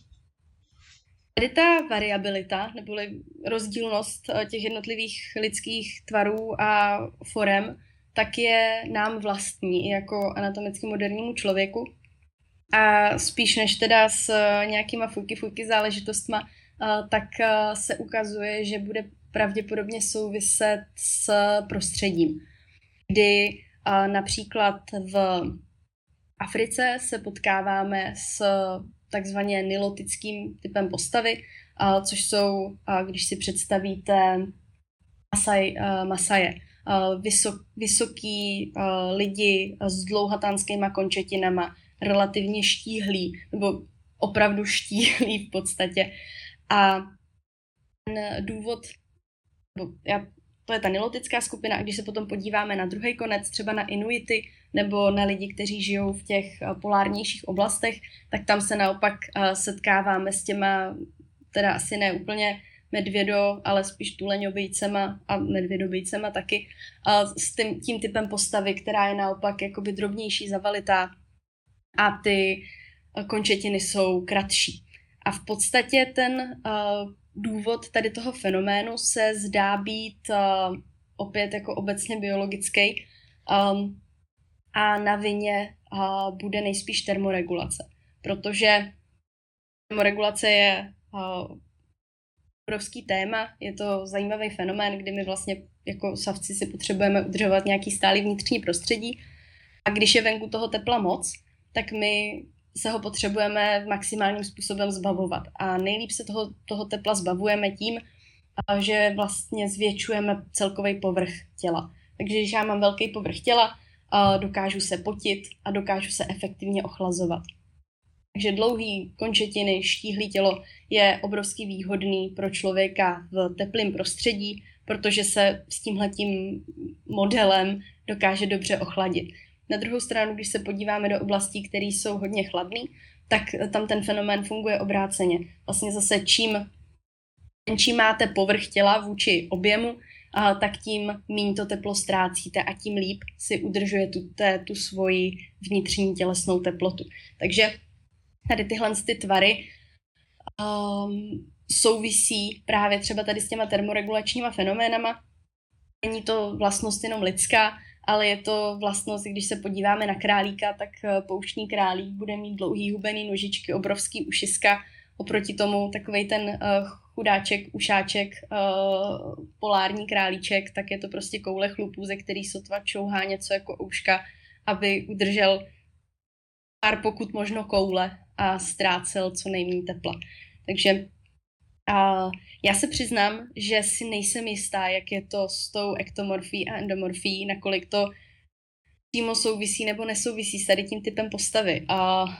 Tady ta variabilita, neboli rozdílnost těch jednotlivých lidských tvarů a forem, tak je nám vlastní jako anatomicky modernímu člověku. A spíš než teda s nějakýma fuky fuky záležitostma, tak se ukazuje, že bude pravděpodobně souviset s prostředím. Kdy například v Africe se potkáváme s takzvaně nilotickým typem postavy, což jsou, když si představíte, Masai, Masaje. Vysok, vysoký lidi s dlouhatánskýma končetinama, relativně štíhlí, nebo opravdu štíhlí v podstatě. A ten důvod, já, to je ta nilotická skupina, a když se potom podíváme na druhý konec, třeba na Inuity, nebo na lidi, kteří žijou v těch polárnějších oblastech, tak tam se naopak setkáváme s těma, teda asi ne úplně medvědo, ale spíš tuleňobejcema a medvědobejcema taky, a s tím, tím typem postavy, která je naopak jakoby drobnější, zavalitá a ty končetiny jsou kratší. A v podstatě ten uh, důvod tady toho fenoménu se zdá být uh, opět jako obecně biologický um, a na vině uh, bude nejspíš termoregulace, protože termoregulace je uh, obrovský téma, je to zajímavý fenomén, kdy my vlastně jako savci si potřebujeme udržovat nějaký stálý vnitřní prostředí a když je venku toho tepla moc, tak my se ho potřebujeme maximálním způsobem zbavovat. A nejlíp se toho, toho tepla zbavujeme tím, že vlastně zvětšujeme celkový povrch těla. Takže když já mám velký povrch těla, dokážu se potit a dokážu se efektivně ochlazovat. Takže dlouhý končetiny, štíhlý tělo je obrovsky výhodný pro člověka v teplém prostředí, protože se s tímhletím modelem dokáže dobře ochladit. Na druhou stranu, když se podíváme do oblastí, které jsou hodně chladné, tak tam ten fenomén funguje obráceně. Vlastně zase čím menší máte povrch těla vůči objemu, tak tím míň to teplo ztrácíte a tím líp si udržuje tu, té, tu svoji vnitřní tělesnou teplotu. Takže tady tyhle ty tvary um, souvisí právě třeba tady s těma termoregulačníma fenoménama. Není to vlastnost jenom lidská, ale je to vlastnost, když se podíváme na králíka, tak pouštní králík bude mít dlouhý hubený nožičky, obrovský ušiska, oproti tomu takovej ten uh, chudáček, ušáček, uh, polární králíček, tak je to prostě koule chlupů, ze který sotva čouhá něco jako ouška, aby udržel pár pokud možno koule a ztrácel co nejméně tepla. Takže uh, já se přiznám, že si nejsem jistá, jak je to s tou ektomorfií a endomorfií, nakolik to přímo souvisí nebo nesouvisí s tady tím typem postavy. Uh,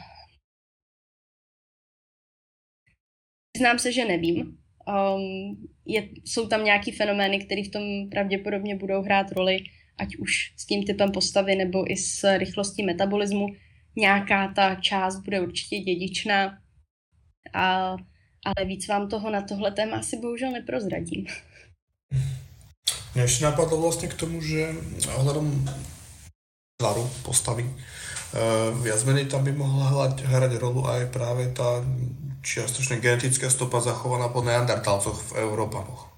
přiznám se, že nevím. Um, je, jsou tam nějaký fenomény, které v tom pravděpodobně budou hrát roli, ať už s tím typem postavy nebo i s rychlostí metabolismu. Nějaká ta část bude určitě dědičná, a, ale víc vám toho na tohle téma asi bohužel neprozradím. Mně ještě napadlo vlastně k tomu, že ohledom tvaru postavy viacmenej tam by mohla hrať rolu aj právě ta čiastočne genetická stopa zachovaná po neandertálcoch v Európanoch.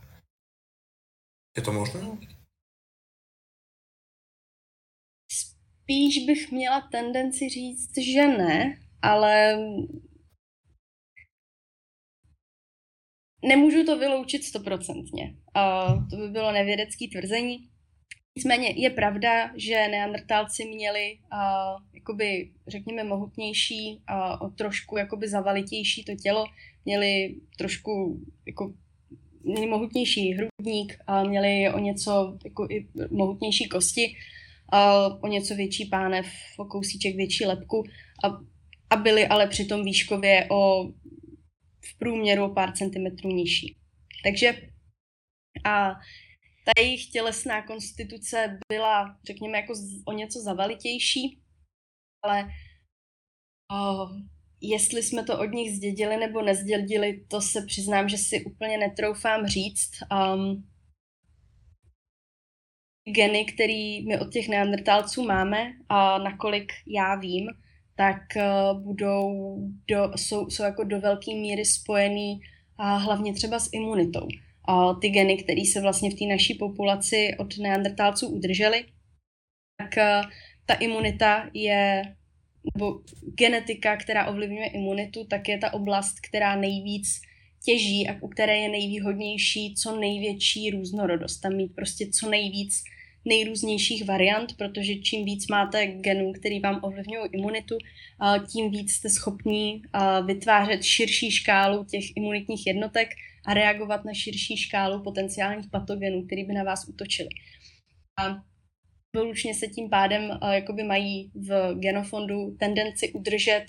Je to možné? Spíš bych měla tendenci říct, že ne, ale nemůžu to vyloučit stoprocentně. To by bylo nevědecké tvrzení. Nicméně je pravda, že neandertálci měli jakoby, řekněme, mohutnější a trošku jakoby zavalitější to tělo, měli trošku jako, měli mohutnější hrudník, měli o něco jako, i mohutnější kosti, o něco větší pánev, o kousíček větší lebku a, a byly ale přitom výškově o, v průměru o pár centimetrů nižší. Takže a ta jejich tělesná konstituce byla, řekněme, jako o něco zavalitější, ale o, jestli jsme to od nich zdědili nebo nezdědili, to se přiznám, že si úplně netroufám říct. Um, Geny, které my od těch neandertálců máme, a nakolik já vím, tak budou do, jsou, jsou jako do velké míry spojený a hlavně třeba s imunitou. A ty geny, které se vlastně v té naší populaci od neandertálců udržely, tak ta imunita je, nebo genetika, která ovlivňuje imunitu, tak je ta oblast, která nejvíc těží a u které je nejvýhodnější co největší různorodost. Tam mít prostě co nejvíc nejrůznějších variant, protože čím víc máte genů, který vám ovlivňují imunitu, tím víc jste schopní vytvářet širší škálu těch imunitních jednotek a reagovat na širší škálu potenciálních patogenů, který by na vás útočili. A vylučně se tím pádem jakoby mají v genofondu tendenci udržet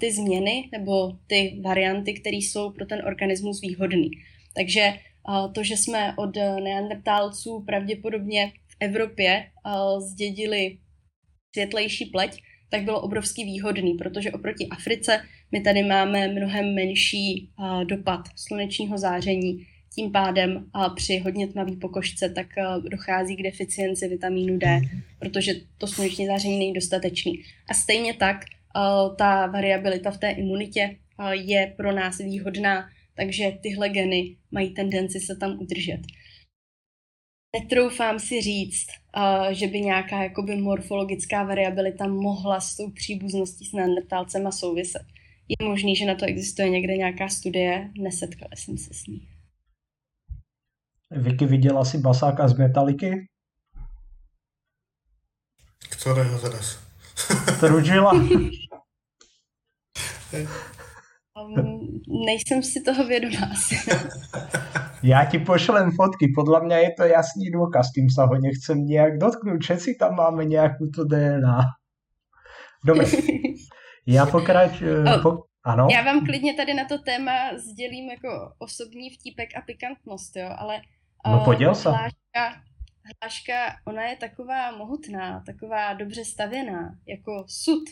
ty změny nebo ty varianty, které jsou pro ten organismus výhodný. Takže to, že jsme od neandertálců pravděpodobně v Evropě zdědili světlejší pleť, tak bylo obrovsky výhodný, protože oproti Africe my tady máme mnohem menší dopad slunečního záření. Tím pádem při hodně tmavé pokožce tak dochází k deficienci vitamínu D, protože to sluneční záření není dostatečný. A stejně tak ta variabilita v té imunitě je pro nás výhodná, takže tyhle geny mají tendenci se tam udržet. Netroufám si říct, že by nějaká jakoby morfologická variabilita mohla s tou příbuzností s neandertálcema souviset. Je možný, že na to existuje někde nějaká studie, nesetkala jsem se s ní. Vicky, viděla si Basáka z Metaliky? Kterého teraz? Trudžila? Um, nejsem si toho vědomá. Já ti pošlem fotky, podle mě je to jasný důkaz, tím se ho nechcem nějak dotknout, všetci tam máme nějakou to D N A. Dobře, já pokračuji. Po... Ano. Já vám klidně tady na to téma sdělím jako osobní vtípek a pikantnost, jo, ale no, poděl se. Hláška, hláška, ona je taková mohutná, taková dobře stavěná, jako sud.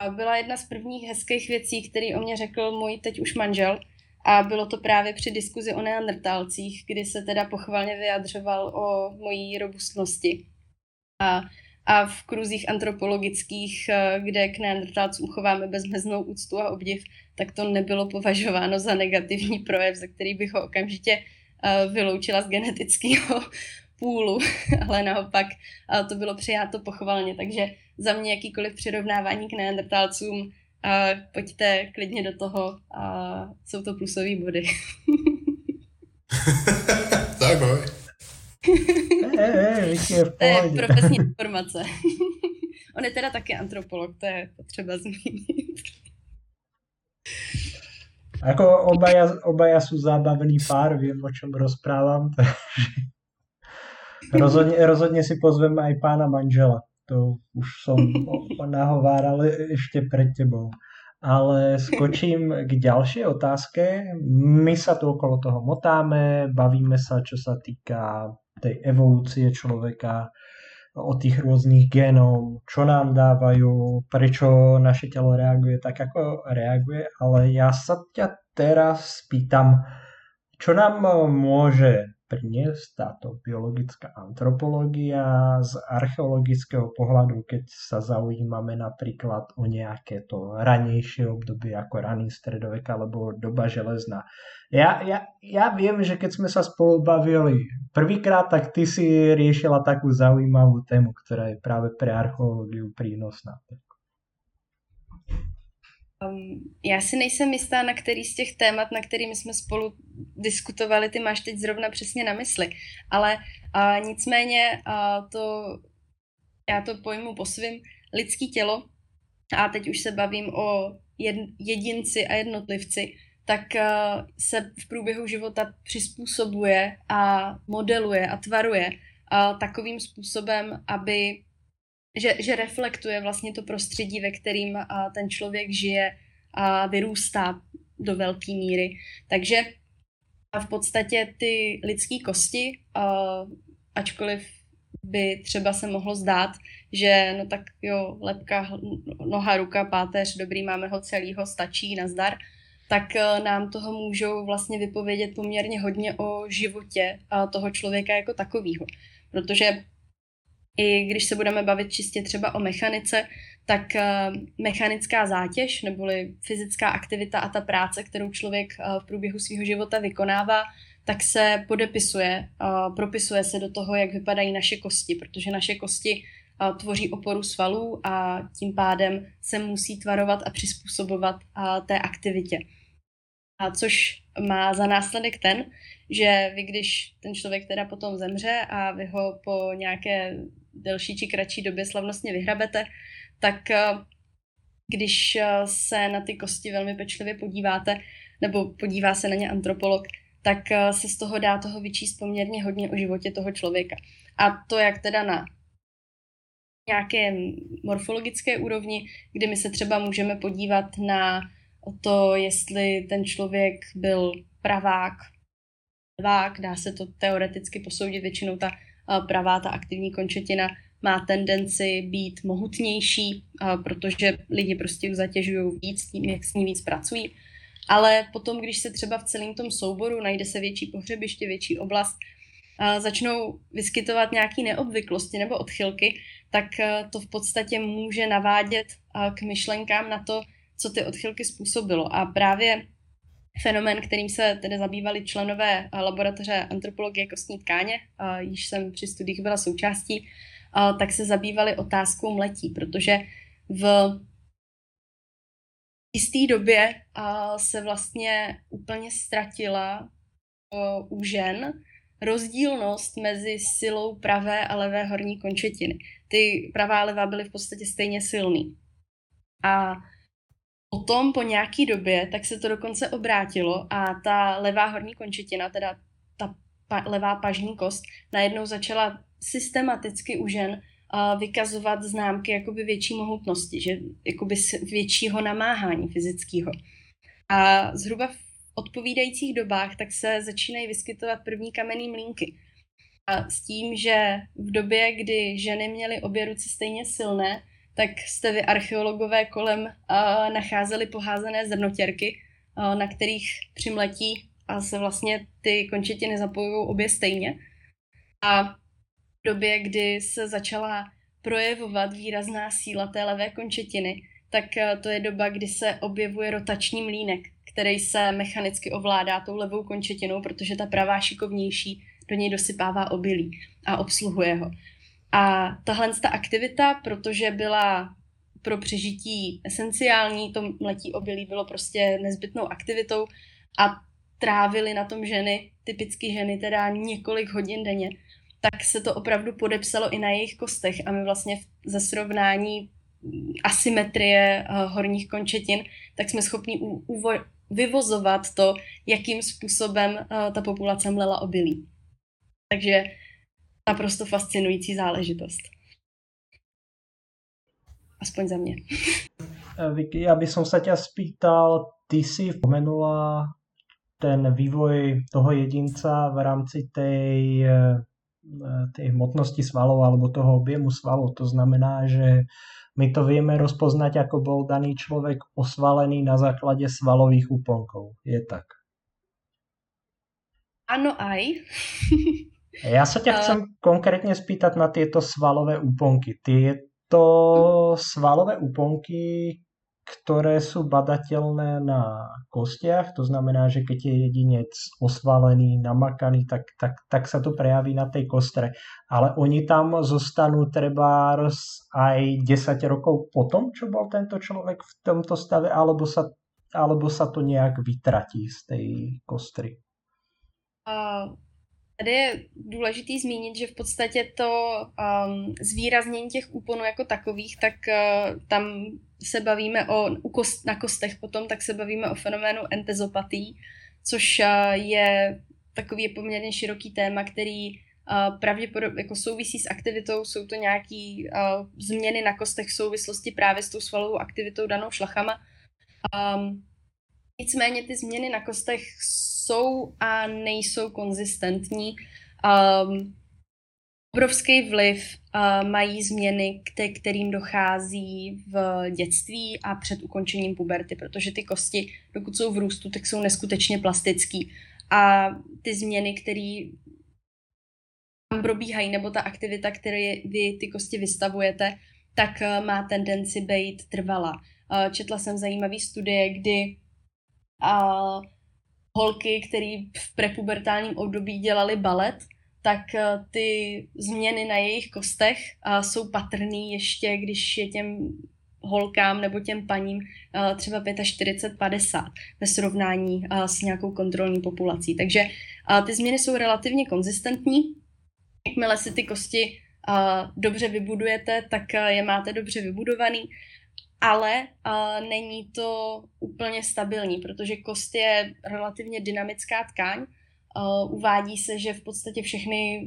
A byla jedna z prvních hezkých věcí, který o mě řekl můj teď už manžel, a bylo to právě při diskuzi o neandertálcích, kdy se teda pochvalně vyjadřoval o mojí robustnosti. A, a v kruzích antropologických, kde k neandertálcům chováme bezmeznou úctu a obdiv, tak to nebylo považováno za negativní projev, za který bych ho okamžitě vyloučila z genetického půlu, ale naopak to bylo přijato pochvalně, takže za mě jakýkoliv přirovnávání k neandertálcům, pojďte klidně do toho, jsou to plusové body. Tak, boj. To je profesní informace. On je teda taky antropolog, to je potřeba zmínit. Jako obaja, obaja jsou zábavný pár, vím, o čem rozprávám, takže... Rozhodně, rozhodně si pozveme aj pána manžela. To už som nahováral ešte pred tebou. Ale skočím k ďalšej otázke. My sa tu okolo toho motáme, bavíme sa, čo sa týka tej evolúcie človeka, o tých rôznych génov, čo nám dávajú, prečo naše telo reaguje tak, ako reaguje. Ale ja sa ťa teraz pýtam, čo nám môže priniesť táto biologická antropológia z archeologického pohľadu, keď sa zaujímame napríklad o nejaké to ranejšie obdobie ako raný stredovek alebo doba železná. Ja, ja, ja viem, že keď sme sa spolu bavili prvýkrát, tak ty si riešila takú zaujímavú tému, ktorá je práve pre archeológiu prínosná. Já si nejsem jistá, na který z těch témat, na kterými jsme spolu diskutovali, ty máš teď zrovna přesně na mysli. Ale a nicméně a to, já to pojmu po svým, lidský tělo, a teď už se bavím o jedinci a jednotlivci, tak se v průběhu života přizpůsobuje a modeluje a tvaruje a takovým způsobem, aby Že, že reflektuje vlastně to prostředí, ve kterým a, ten člověk žije a vyrůstá do velké míry. Takže a v podstatě ty lidské kosti, a, ačkoliv by třeba se mohlo zdát, že no tak jo, lebka, noha, ruka, páteř, dobrý, máme ho celýho, stačí, nazdar, tak a, nám toho můžou vlastně vypovědět poměrně hodně o životě a, toho člověka jako takovýho. Protože I když se budeme bavit čistě třeba o mechanice, tak mechanická zátěž neboli fyzická aktivita a ta práce, kterou člověk v průběhu svého života vykonává, tak se podepisuje, propisuje se do toho, jak vypadají naše kosti, protože naše kosti tvoří oporu svalů a tím pádem se musí tvarovat a přizpůsobovat té aktivitě. A což má za následek ten, že vy, když ten člověk teda potom zemře a vy ho po nějaké delší či kratší době slavnostně vyhrabete, tak když se na ty kosti velmi pečlivě podíváte, nebo podívá se na ně antropolog, tak se z toho dá toho vyčíst poměrně hodně o životě toho člověka. A to jak teda na nějaké morfologické úrovni, kdy my se třeba můžeme podívat na to, jestli ten člověk byl pravák, levák, dá se to teoreticky posoudit, většinou ta pravá, ta aktivní končetina má tendenci být mohutnější, protože lidi prostě zatěžují víc tím, jak s ní víc pracují. Ale potom, když se třeba v celém tom souboru najde se větší pohřebiště, větší oblast, začnou vyskytovat nějaké neobvyklosti nebo odchylky, tak to v podstatě může navádět k myšlenkám na to, co ty odchylky způsobilo. A právě fenomén, kterým se tedy zabývali členové laboratoře antropologie kostní tkáně, již jsem při studiích byla součástí, tak se zabývali otázkou mletí, protože v jisté době se vlastně úplně ztratila u žen rozdílnost mezi silou pravé a levé horní končetiny. Ty pravá a levá byly v podstatě stejně silný. A potom po nějaký době tak se to dokonce obrátilo a ta levá horní končetina, teda ta pa- levá pažní kost, najednou začala systematicky u žen uh, vykazovat známky jakoby větší mohutnosti, že jakoby většího namáhání fyzického. A zhruba v odpovídajících dobách tak se začínají vyskytovat první kamenné mlýnky. A s tím, že v době, kdy ženy měly obě ruce stejně silné, tak jste vy archeologové kolem uh, nacházeli poházené zrnotěrky, uh, na kterých při mletí a se vlastně ty končetiny zapojují obě stejně. A v době, kdy se začala projevovat výrazná síla té levé končetiny, tak uh, to je doba, kdy se objevuje rotační mlýnek, který se mechanicky ovládá tou levou končetinou, protože ta pravá šikovnější do něj dosypává obilí a obsluhuje ho. A tahle ta aktivita, protože byla pro přežití esenciální, to mletí obilí bylo prostě nezbytnou aktivitou a trávily na tom ženy, typicky ženy teda několik hodin denně, tak se to opravdu podepsalo i na jejich kostech a my vlastně ze srovnání asymetrie horních končetin, tak jsme schopni uvo- vyvozovat to, jakým způsobem ta populace mlela obilí. Takže naprosto fascinující záležitost. Aspoň za mňa. Vicky, ja by som sa ťa spýtal, ty si spomenula ten vývoj toho jedinca v rámci tej, tej hmotnosti svalov alebo toho objemu svalov. To znamená, že my to vieme rozpoznať, ako bol daný človek osvalený na základe svalových úplnkov. Je tak? Áno aj. Ja sa ťa chcem uh, konkrétne spýtať na tieto svalové úponky. Tieto svalové úponky, ktoré sú badateľné na kostiach, to znamená, že keď je jedinec osvalený, namakaný, tak, tak, tak sa to prejaví na tej kostre. Ale oni tam zostanú trebárs aj desať rokov po tom, čo bol tento človek v tomto stave, alebo sa, alebo sa to nejak vytratí z tej kostry. Uh. Tady je důležitý zmínit, že v podstatě to um, zvýraznění těch úponů jako takových, tak uh, tam se bavíme o, u kost, na kostech potom, tak se bavíme o fenoménu entezopatii, což uh, je takový poměrně široký téma, který uh, pravděpodobně jako souvisí s aktivitou, jsou to nějaké uh, změny na kostech v souvislosti právě s tou svalovou aktivitou danou šlachama. Um, Nicméně ty změny na kostech jsou a nejsou konzistentní. Um, obrovský vliv uh, mají změny, k kterým dochází v dětství a před ukončením puberty, protože ty kosti, dokud jsou v růstu, tak jsou neskutečně plastický. A ty změny, které tam probíhají, nebo ta aktivita, které vy ty kosti vystavujete, tak má tendenci být trvalá. Četla jsem zajímavé studie, kdy holky, které v prepubertálním období dělaly balet, tak ty změny na jejich kostech jsou patrný ještě, když je těm holkám nebo těm paním třeba čtyřicet pět až padesát ve srovnání s nějakou kontrolní populací. Takže ty změny jsou relativně konzistentní. Jakmile si ty kosti dobře vybudujete, tak je máte dobře vybudovaný, ale není to úplně stabilní, protože kost je relativně dynamická tkáň. Uh, uvádí se, že v podstatě všechny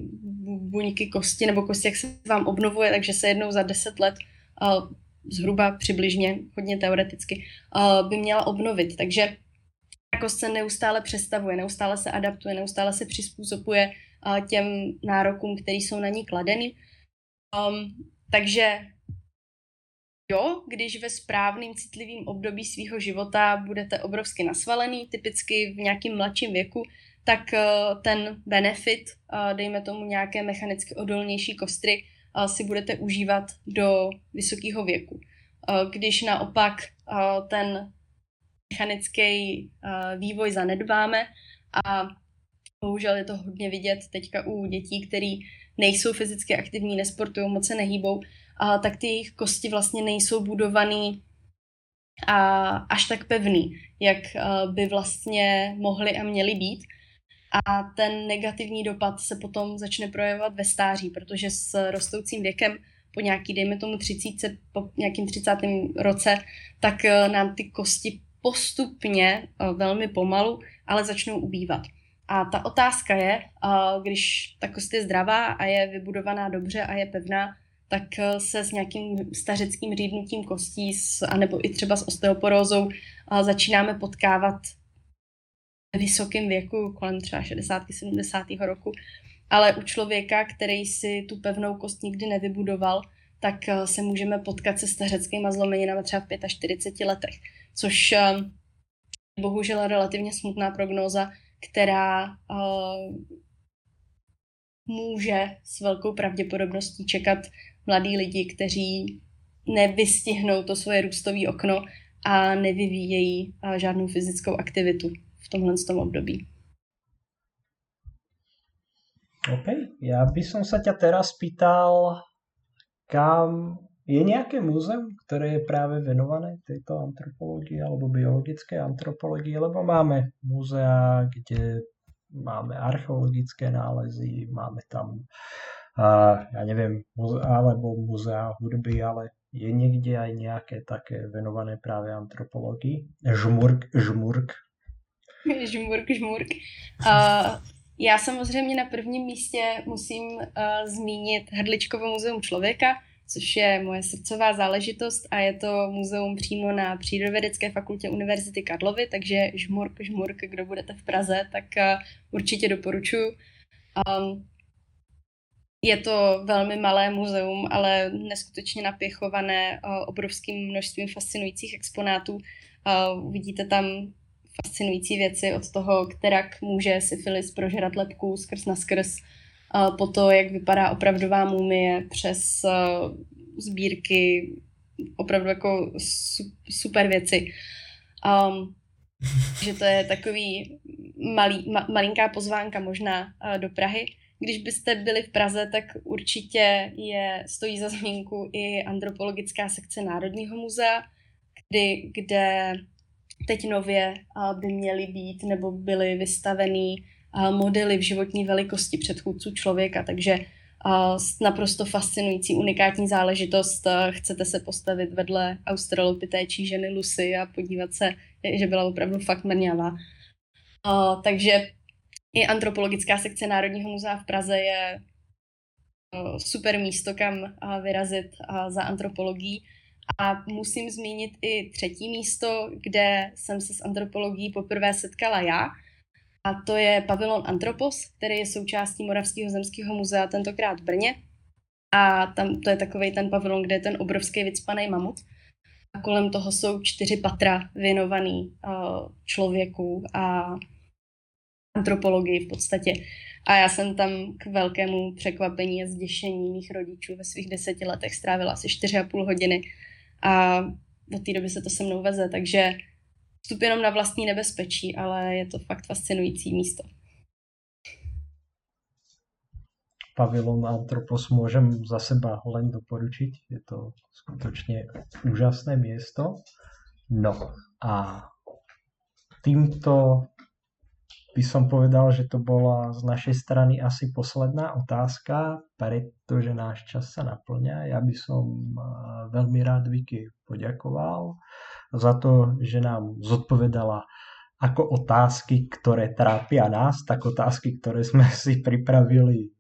buňky kosti nebo kosti, jak se vám obnovuje, takže se jednou za deset let uh, zhruba přibližně, hodně teoreticky, uh, by měla obnovit. Takže kost se neustále přestavuje, neustále se adaptuje, neustále se přizpůsobuje uh, těm nárokům, které jsou na ní kladeny. Um, takže jo, když ve správným citlivým období svého života budete obrovsky nasvalený, typicky v nějakým mladším věku, tak ten benefit, dejme tomu nějaké mechanicky odolnější kostry, si budete užívat do vysokého věku. Když naopak ten mechanický vývoj zanedbáme, a bohužel je to hodně vidět teďka u dětí, který nejsou fyzicky aktivní, nesportují, moc se nehýbou, tak ty jejich kosti vlastně nejsou budovaný až tak pevný, jak by vlastně mohly a měly být. A ten negativní dopad se potom začne projevovat ve stáří, protože s rostoucím věkem po nějaký, dejme tomu třicet, po nějakým třicátém roce, tak nám ty kosti postupně, velmi pomalu, ale začnou ubývat. A ta otázka je, když ta kost je zdravá a je vybudovaná dobře a je pevná, tak se s nějakým stařeckým rýdnutím kostí, anebo i třeba s osteoporózou, začínáme potkávat v vysokém věku, kolem třeba šedesátého, sedmdesátého roku, ale u člověka, který si tu pevnou kost nikdy nevybudoval, tak se můžeme potkat se stařeckýma zlomeninami třeba v čtyřiceti pěti letech, což bohužel relativně smutná prognóza, která uh, může s velkou pravděpodobností čekat mladí lidi, kteří nevystihnou to svoje růstové okno a nevyvíjejí uh, žádnou fyzickou aktivitu v tomhle tom období. OK. Ja by som sa ťa teraz pýtal, kam je nejaké múzeum, ktoré je práve venované tejto antropológii alebo biologické antropológii, lebo máme múzea, kde máme archeologické nálezy, máme tam, a, ja neviem, múzea, alebo múzea hudby, ale je niekde aj nejaké také venované práve antropológii? Žmurk, žmurk. Žmurk, žmurk. Uh, já samozřejmě na prvním místě musím uh, zmínit Hrdličkovo muzeum člověka, což je moje srdcová záležitost a je to muzeum přímo na Přírodovědecké fakultě Univerzity Karlovy, takže žmurk, žmurk, kdo budete v Praze, tak uh, určitě doporučuji. Um, je to velmi malé muzeum, ale neskutečně napěchované uh, obrovským množstvím fascinujících exponátů. Uh, vidíte tam fascinující věci od toho, kterak může syfilis prožrat lebku skrz naskrz, po to, jak vypadá opravdová mumie, přes sbírky, opravdu jako super věci. Um, že to je takový malý, ma, malinká pozvánka možná do Prahy. Když byste byli v Praze, tak určitě je, stojí za zmínku i antropologická sekce Národního muzea, kdy, kde teď nově by měly být nebo byly vystaveny modely v životní velikosti předchůdců člověka, takže naprosto fascinující, unikátní záležitost. Chcete se postavit vedle australopitéčí ženy Lucy a podívat se, že byla opravdu fakt mrňavá. Takže i antropologická sekce Národního muzea v Praze je super místo, kam vyrazit za antropologií. A musím zmínit i třetí místo, kde jsem se s antropologií poprvé setkala já. A to je pavilon Anthropos, který je součástí Moravského zemského muzea, tentokrát v Brně. A tam to je takovej ten pavilon, kde je ten obrovský vycpanej mamut. A kolem toho jsou čtyři patra věnovaný uh, člověku a antropologii v podstatě. A já jsem tam k velkému překvapení a zděšení mých rodičů ve svých deseti letech strávila asi čtyři a půl hodiny. A od té doby se to se mnou veze, takže vstup jenom na vlastní nebezpečí, ale je to fakt fascinující místo. Pavilon Anthropos môžem za seba len doporučiť. Je to skutočne úžasné miesto. No a týmto by som povedal, že to bola z našej strany asi posledná otázka, pretože náš čas sa naplňa. Ja by som veľmi rád Vicky poďakoval za to, že nám zodpovedala ako otázky, ktoré trápia nás, tak otázky, ktoré sme si pripravili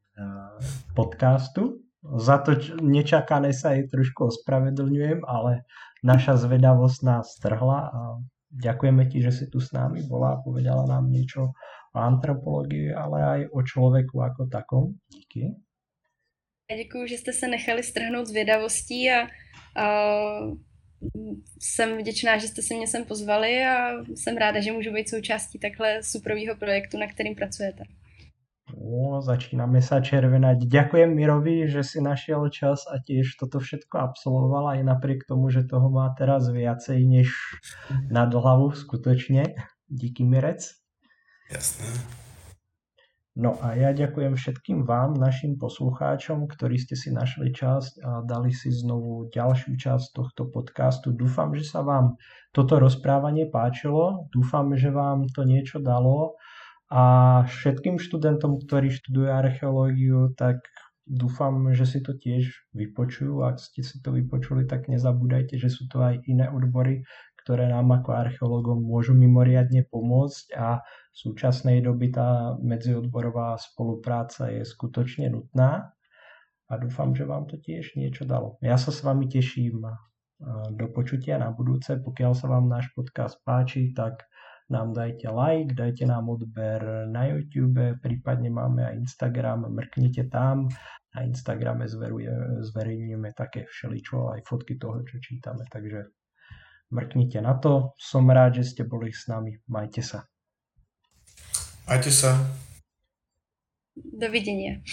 podcastu. Za to nečakané sa jej trošku ospravedlňujem, ale naša zvedavosť nás trhla a ďakujeme ti, že si tu s námi bola a povedala nám niečo o antropologii, ale aj o človeku ako takom. Díky. Děkuji, že jste se nechali strhnout zvědavostí a, a jsem vděčná, že jste se mě sem pozvali a jsem ráda, že můžu být součástí takhle superového projektu, na kterým pracujete. O, začíname sa červenať. Ďakujem Mirovi, že si našiel čas a tiež toto všetko absolvoval aj napriek tomu, že toho má teraz viacej než nad hlavu skutočne. Díky Mirec. Jasné. No a ja ďakujem všetkým vám, našim poslucháčom, ktorí ste si našli časť a dali si znovu ďalšiu časť tohto podcastu. Dúfam, že sa vám toto rozprávanie páčilo. Dúfam, že vám to niečo dalo. A všetkým študentom, ktorí študujú archeológiu, tak dúfam, že si to tiež vypočujú. Ak ste si to vypočuli, tak nezabúdajte, že sú to aj iné odbory, ktoré nám ako archeológom môžu mimoriadne pomôcť a v súčasnej doby tá medziodborová spolupráca je skutočne nutná a dúfam, že vám to tiež niečo dalo. Ja sa s vami teším do počutia na budúce. Pokiaľ sa vám náš podcast páči, tak nám dajte like, dajte nám odber na YouTube, prípadne máme aj Instagram, mrknite tam. Na Instagrame zverejňujeme také všeličo, aj fotky toho, čo čítame, takže mrknite na to. Som rád, že ste boli s nami. Majte sa. Majte sa. Dovidenia.